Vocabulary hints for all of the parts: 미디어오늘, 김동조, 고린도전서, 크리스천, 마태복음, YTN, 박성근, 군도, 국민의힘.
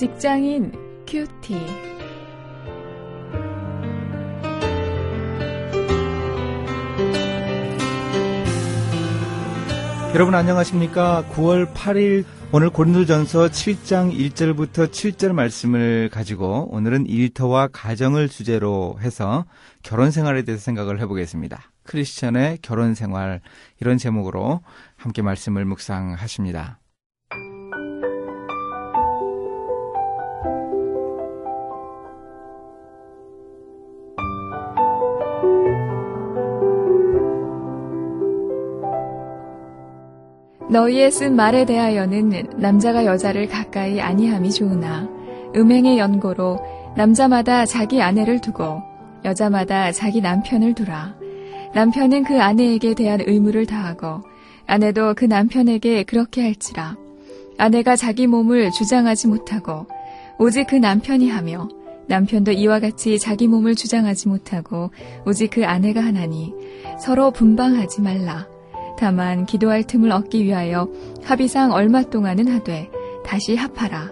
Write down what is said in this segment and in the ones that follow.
직장인 큐티. 여러분 안녕하십니까? 9월 8일 오늘 고린도전서 7장 1절부터 7절 말씀을 가지고 오늘은 일터와 가정을 주제로 해서 결혼 생활에 대해서 생각을 해보겠습니다. 크리스천의 결혼 생활, 이런 제목으로 함께 말씀을 묵상하십니다. 너희의 쓴 말에 대하여는 남자가 여자를 가까이 아니함이 좋으나 음행의 연고로 남자마다 자기 아내를 두고 여자마다 자기 남편을 두라. 남편은 그 아내에게 대한 의무를 다하고 아내도 그 남편에게 그렇게 할지라. 아내가 자기 몸을 주장하지 못하고 오직 그 남편이 하며 남편도 이와 같이 자기 몸을 주장하지 못하고 오직 그 아내가 하나니 서로 분방하지 말라. 다만 기도할 틈을 얻기 위하여 합의상 얼마 동안은 하되 다시 합하라.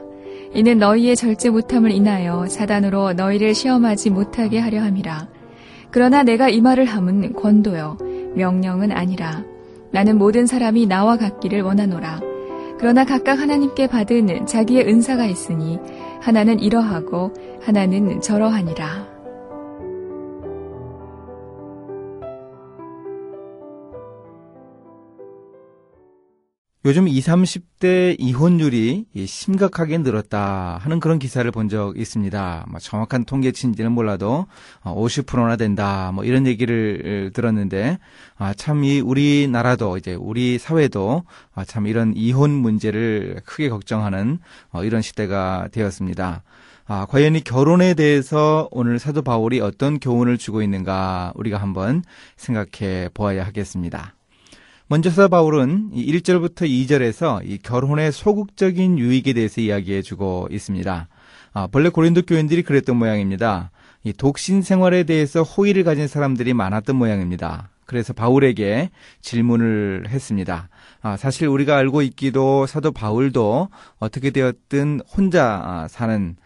이는 너희의 절제 못함을 인하여 사단으로 너희를 시험하지 못하게 하려 함이라. 그러나 내가 이 말을 함은 권도요 명령은 아니라. 나는 모든 사람이 나와 같기를 원하노라. 그러나 각각 하나님께 받은 자기의 은사가 있으니 하나는 이러하고 하나는 저러하니라. 요즘 20, 30대 이혼율이 심각하게 늘었다 하는 그런 기사를 본 적 있습니다. 정확한 통계치인지는 몰라도 50%나 된다, 이런 얘기를 들었는데, 참 이 우리나라도 이제 우리 사회도 참 이런 이혼 문제를 크게 걱정하는 이런 시대가 되었습니다. 과연 이 결혼에 대해서 오늘 사도 바울이 어떤 교훈을 주고 있는가 우리가 한번 생각해 보아야 하겠습니다. 먼저 사도 바울은 1절부터 2절에서 이 결혼의 소극적인 유익에 대해서 이야기해주고 있습니다. 본래 고린도 교인들이 그랬던 모양입니다. 이 독신 생활에 대해서 호의를 가진 사람들이 많았던 모양입니다. 그래서 바울에게 질문을 했습니다. 사실 우리가 알고 있기도 사도 바울도 어떻게 되었든 혼자 사는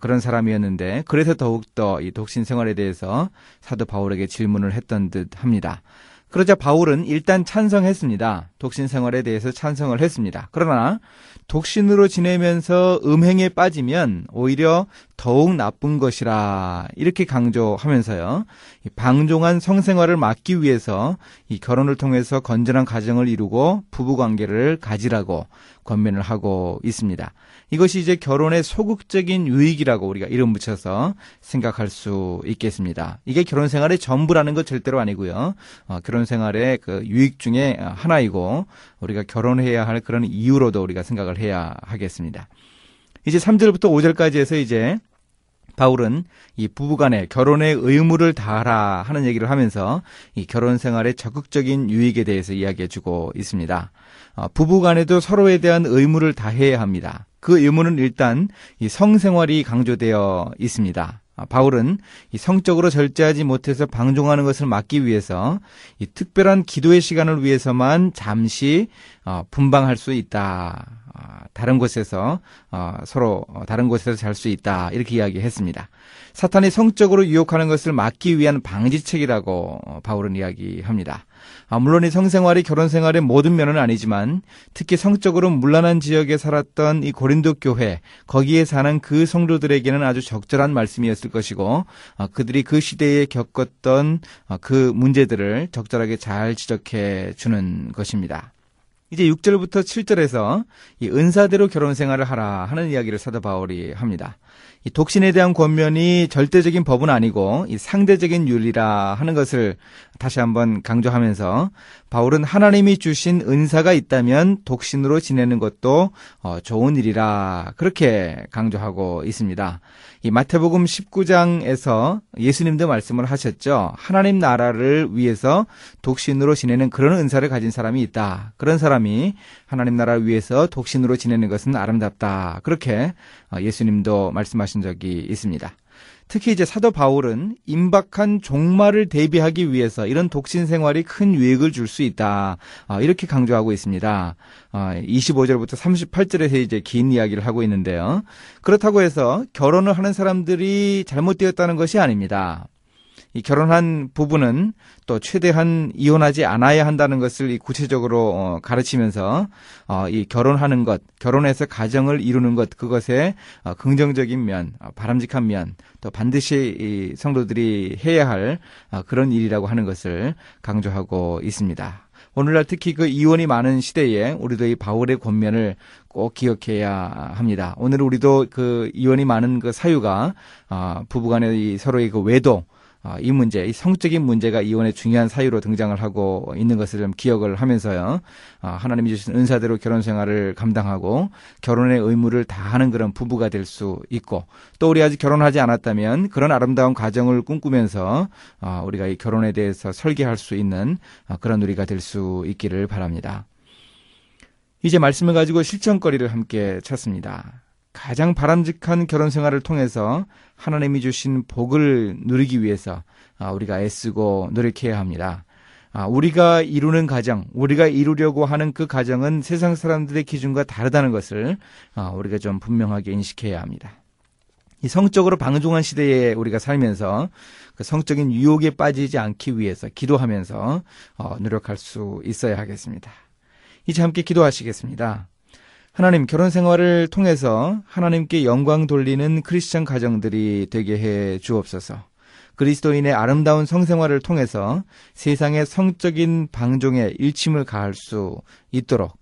그런 사람이었는데, 그래서 더욱더 이 독신 생활에 대해서 사도 바울에게 질문을 했던 듯 합니다. 그러자 바울은 일단 찬성했습니다. 독신 생활에 대해서 찬성을 했습니다. 그러나 독신으로 지내면서 음행에 빠지면 오히려 더욱 나쁜 것이라 이렇게 강조하면서요, 방종한 성생활을 막기 위해서 이 결혼을 통해서 건전한 가정을 이루고 부부관계를 가지라고 권면을 하고 있습니다. 이것이 이제 결혼의 소극적인 유익이라고 우리가 이름 붙여서 생각할 수 있겠습니다. 이게 결혼생활의 전부라는 것 절대로 아니고요, 결혼생활의 그 유익 중에 하나이고 우리가 결혼해야 할 그런 이유로도 우리가 생각을 해야 하겠습니다. 이제 3절부터 5절까지 해서 이제 바울은 이 부부간의 결혼의 의무를 다하라 하는 얘기를 하면서 이 결혼 생활의 적극적인 유익에 대해서 이야기해주고 있습니다. 부부간에도 서로에 대한 의무를 다해야 합니다. 그 의무는 일단 이 성생활이 강조되어 있습니다. 바울은 이 성적으로 절제하지 못해서 방종하는 것을 막기 위해서 이 특별한 기도의 시간을 위해서만 잠시 분방할 수 있다. 다른 곳에서 서로 다른 곳에서 잘 수 있다, 이렇게 이야기했습니다. 사탄이 성적으로 유혹하는 것을 막기 위한 방지책이라고 바울은 이야기합니다. 물론 이 성생활이 결혼생활의 모든 면은 아니지만 특히 성적으로 문란한 지역에 살았던 이 고린도 교회, 거기에 사는 그 성도들에게는 아주 적절한 말씀이었을 것이고, 그들이 그 시대에 겪었던 그 문제들을 적절하게 잘 지적해 주는 것입니다. 이제 6절부터 7절에서 이 은사대로 결혼 생활을 하라 하는 이야기를 사도 바울이 합니다. 이 독신에 대한 권면이 절대적인 법은 아니고 이 상대적인 윤리라 하는 것을 다시 한번 강조하면서 바울은 하나님이 주신 은사가 있다면 독신으로 지내는 것도 좋은 일이라 그렇게 강조하고 있습니다. 이 마태복음 19장에서 예수님도 말씀을 하셨죠. 하나님 나라를 위해서 독신으로 지내는 그런 은사를 가진 사람이 있다. 그런 사람이 하나님 나라를 위해서 독신으로 지내는 것은 아름답다. 그렇게 예수님도 말씀하신 적이 있습니다. 특히 이제 사도 바울은 임박한 종말을 대비하기 위해서 이런 독신 생활이 큰 유익을 줄 수 있다, 이렇게 강조하고 있습니다. 25절부터 38절에서 이제 긴 이야기를 하고 있는데요. 그렇다고 해서 결혼을 하는 사람들이 잘못되었다는 것이 아닙니다. 이 결혼한 부부는 또 최대한 이혼하지 않아야 한다는 것을 구체적으로 가르치면서 이 결혼하는 것, 결혼해서 가정을 이루는 것, 그것의 긍정적인 면, 바람직한 면, 또 반드시 이 성도들이 해야 할 그런 일이라고 하는 것을 강조하고 있습니다. 오늘날 특히 그 이혼이 많은 시대에 우리도 이 바울의 권면을 꼭 기억해야 합니다. 오늘 우리도 그 이혼이 많은 그 사유가 부부간의 서로의 그 외도, 이 문제, 이 성적인 문제가 이혼의 중요한 사유로 등장을 하고 있는 것을 좀 기억을 하면서요, 하나님이 주신 은사대로 결혼 생활을 감당하고 결혼의 의무를 다하는 그런 부부가 될 수 있고, 또 우리 아직 결혼하지 않았다면 그런 아름다운 가정을 꿈꾸면서 우리가 이 결혼에 대해서 설계할 수 있는 그런 우리가 될 수 있기를 바랍니다. 이제 말씀을 가지고 실천거리를 함께 찾습니다. 가장 바람직한 결혼 생활을 통해서 하나님이 주신 복을 누리기 위해서 우리가 애쓰고 노력해야 합니다. 우리가 이루는 가정, 우리가 이루려고 하는 그 가정은 세상 사람들의 기준과 다르다는 것을 우리가 좀 분명하게 인식해야 합니다. 이 성적으로 방종한 시대에 우리가 살면서 그 성적인 유혹에 빠지지 않기 위해서 기도하면서 노력할 수 있어야 하겠습니다. 이제 함께 기도하시겠습니다. 하나님, 결혼 생활을 통해서 하나님께 영광 돌리는 크리스천 가정들이 되게 해 주옵소서. 그리스도인의 아름다운 성생활을 통해서 세상의 성적인 방종에 일침을 가할 수 있도록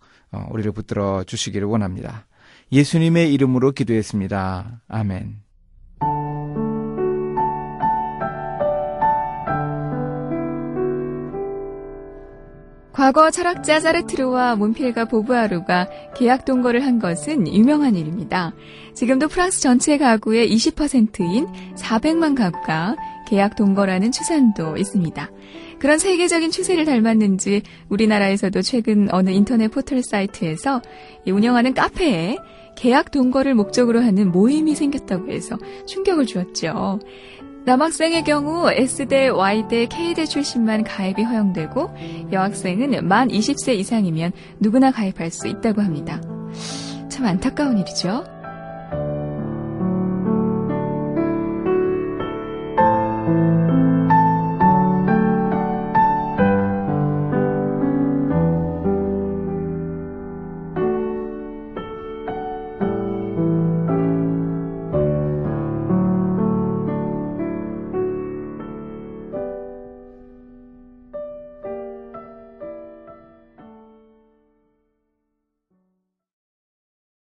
우리를 붙들어 주시기를 원합니다. 예수님의 이름으로 기도했습니다. 아멘. 과거 철학자 사르트르와 몬필과 보부아루가 계약 동거를 한 것은 유명한 일입니다. 지금도 프랑스 전체 가구의 20%인 400만 가구가 계약 동거라는 추산도 있습니다. 그런 세계적인 추세를 닮았는지 우리나라에서도 최근 어느 인터넷 포털 사이트에서 운영하는 카페에 계약 동거를 목적으로 하는 모임이 생겼다고 해서 충격을 주었죠. 남학생의 경우 S대, Y대, K대 출신만 가입이 허용되고 여학생은 만 20세 이상이면 누구나 가입할 수 있다고 합니다. 참 안타까운 일이죠.